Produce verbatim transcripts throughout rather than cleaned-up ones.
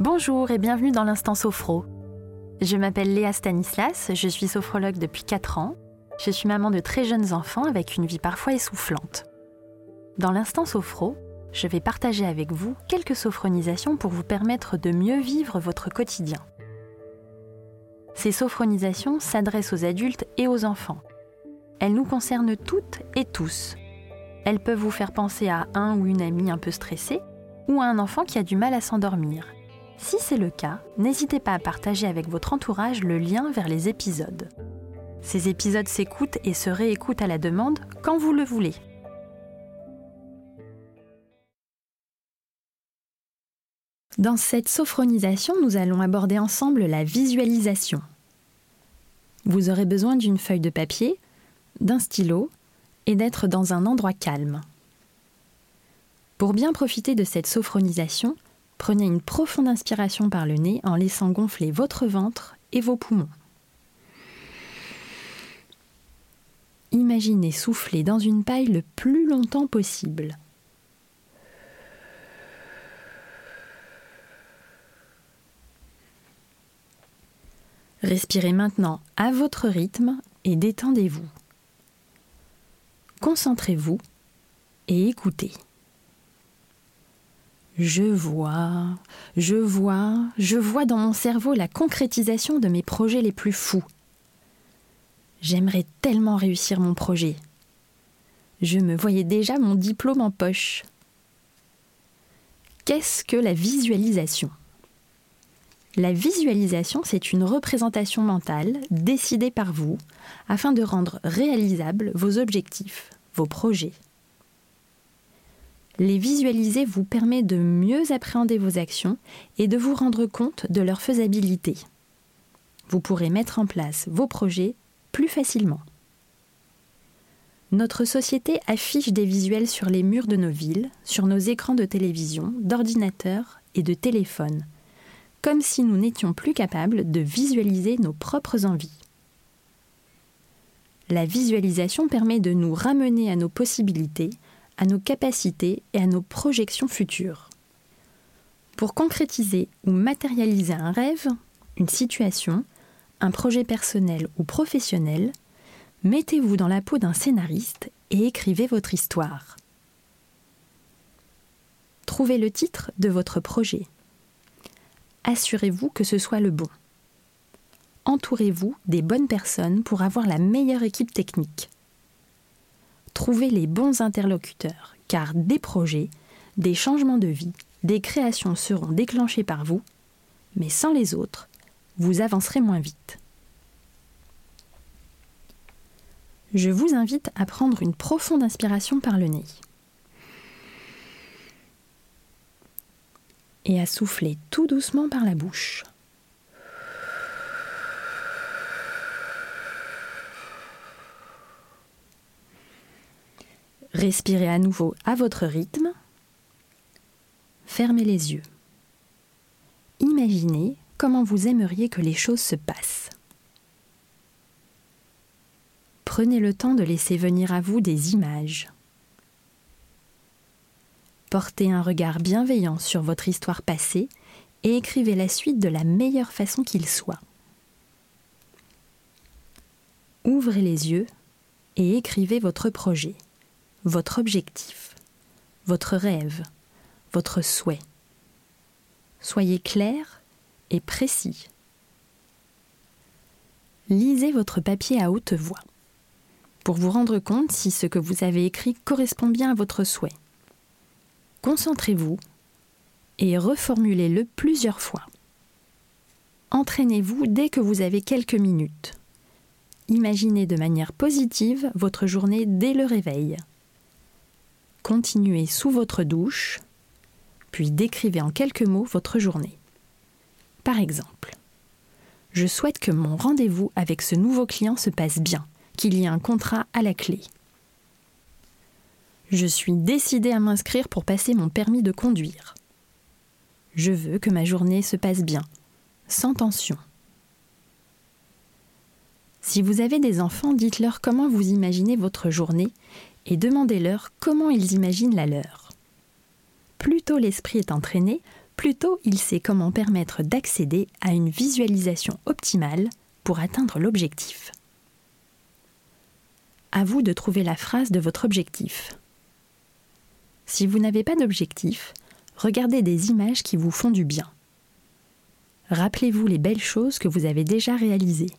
Bonjour et bienvenue dans l'Instant Sophro. Je m'appelle Léa Stanislas, je suis sophrologue depuis quatre ans. Je suis maman de très jeunes enfants avec une vie parfois essoufflante. Dans l'Instant Sophro, je vais partager avec vous quelques sophronisations pour vous permettre de mieux vivre votre quotidien. Ces sophronisations s'adressent aux adultes et aux enfants. Elles nous concernent toutes et tous. Elles peuvent vous faire penser à un ou une amie un peu stressée ou à un enfant qui a du mal à s'endormir. Si c'est le cas, n'hésitez pas à partager avec votre entourage le lien vers les épisodes. Ces épisodes s'écoutent et se réécoutent à la demande quand vous le voulez. Dans cette sophronisation, nous allons aborder ensemble la visualisation. Vous aurez besoin d'une feuille de papier, d'un stylo et d'être dans un endroit calme. Pour bien profiter de cette sophronisation, prenez une profonde inspiration par le nez en laissant gonfler votre ventre et vos poumons. Imaginez souffler dans une paille le plus longtemps possible. Respirez maintenant à votre rythme et détendez-vous. Concentrez-vous et écoutez. Je vois, je vois, je vois dans mon cerveau la concrétisation de mes projets les plus fous. J'aimerais tellement réussir mon projet. Je me voyais déjà mon diplôme en poche. Qu'est-ce que la visualisation ? La visualisation, c'est une représentation mentale décidée par vous afin de rendre réalisables vos objectifs, vos projets. Les visualiser vous permet de mieux appréhender vos actions et de vous rendre compte de leur faisabilité. Vous pourrez mettre en place vos projets plus facilement. Notre société affiche des visuels sur les murs de nos villes, sur nos écrans de télévision, d'ordinateur et de téléphone, comme si nous n'étions plus capables de visualiser nos propres envies. La visualisation permet de nous ramener à nos possibilités, à nos capacités et à nos projections futures. Pour concrétiser ou matérialiser un rêve, une situation, un projet personnel ou professionnel, mettez-vous dans la peau d'un scénariste et écrivez votre histoire. Trouvez le titre de votre projet. Assurez-vous que ce soit le bon. Entourez-vous des bonnes personnes pour avoir la meilleure équipe technique. Trouvez les bons interlocuteurs, car des projets, des changements de vie, des créations seront déclenchés par vous, mais sans les autres, vous avancerez moins vite. Je vous invite à prendre une profonde inspiration par le nez et à souffler tout doucement par la bouche. Respirez à nouveau à votre rythme. Fermez les yeux. Imaginez comment vous aimeriez que les choses se passent. Prenez le temps de laisser venir à vous des images. Portez un regard bienveillant sur votre histoire passée et écrivez la suite de la meilleure façon qu'il soit. Ouvrez les yeux et écrivez votre projet, votre objectif, votre rêve, votre souhait. Soyez clair et précis. Lisez votre papier à haute voix pour vous rendre compte si ce que vous avez écrit correspond bien à votre souhait. Concentrez-vous et reformulez-le plusieurs fois. Entraînez-vous dès que vous avez quelques minutes. Imaginez de manière positive votre journée dès le réveil. Continuez sous votre douche, puis décrivez en quelques mots votre journée. Par exemple, « Je souhaite que mon rendez-vous avec ce nouveau client se passe bien, qu'il y ait un contrat à la clé. Je suis décidée à m'inscrire pour passer mon permis de conduire. Je veux que ma journée se passe bien, sans tension. » Si vous avez des enfants, dites-leur comment vous imaginez votre journée et demandez-leur comment ils imaginent la leur. Plus tôt l'esprit est entraîné, plutôt il sait comment permettre d'accéder à une visualisation optimale pour atteindre l'objectif. À vous de trouver la phrase de votre objectif. Si vous n'avez pas d'objectif, regardez des images qui vous font du bien. Rappelez-vous les belles choses que vous avez déjà réalisées.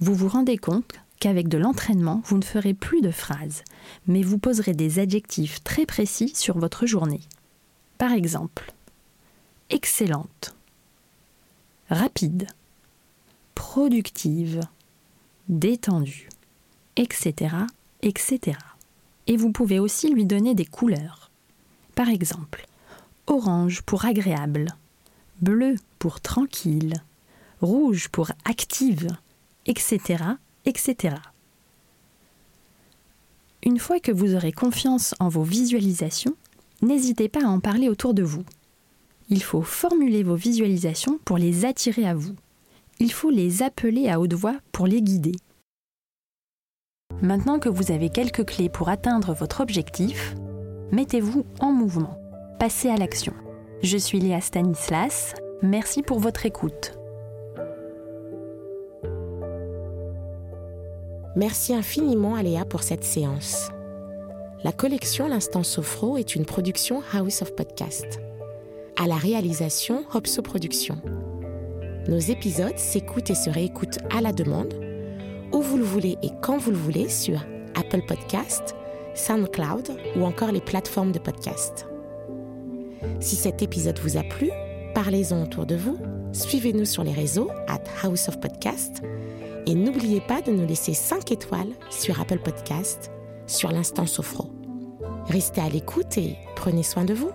Vous vous rendez compte qu'avec de l'entraînement, vous ne ferez plus de phrases, mais vous poserez des adjectifs très précis sur votre journée. Par exemple, excellente, rapide, productive, détendue, et cetera, et cetera. Et vous pouvez aussi lui donner des couleurs. Par exemple, orange pour agréable, bleu pour tranquille, rouge pour active, et cetera, et cetera. Une fois que vous aurez confiance en vos visualisations, n'hésitez pas à en parler autour de vous. Il faut formuler vos visualisations pour les attirer à vous. Il faut les appeler à haute voix pour les guider. Maintenant que vous avez quelques clés pour atteindre votre objectif, mettez-vous en mouvement. Passez à l'action. Je suis Léa Stanislas. Merci pour votre écoute. Merci infiniment à Léa pour cette séance. La collection L'Instant Sophro est une production House of Podcast. À la réalisation, Hopso Productions. Nos épisodes s'écoutent et se réécoutent à la demande, où vous le voulez et quand vous le voulez, sur Apple Podcast, SoundCloud ou encore les plateformes de podcast. Si cet épisode vous a plu, parlez-en autour de vous, suivez-nous sur les réseaux arobase House of Podcast et n'oubliez pas de nous laisser cinq étoiles sur Apple Podcast, sur l'Instant Sophro. Restez à l'écoute et prenez soin de vous.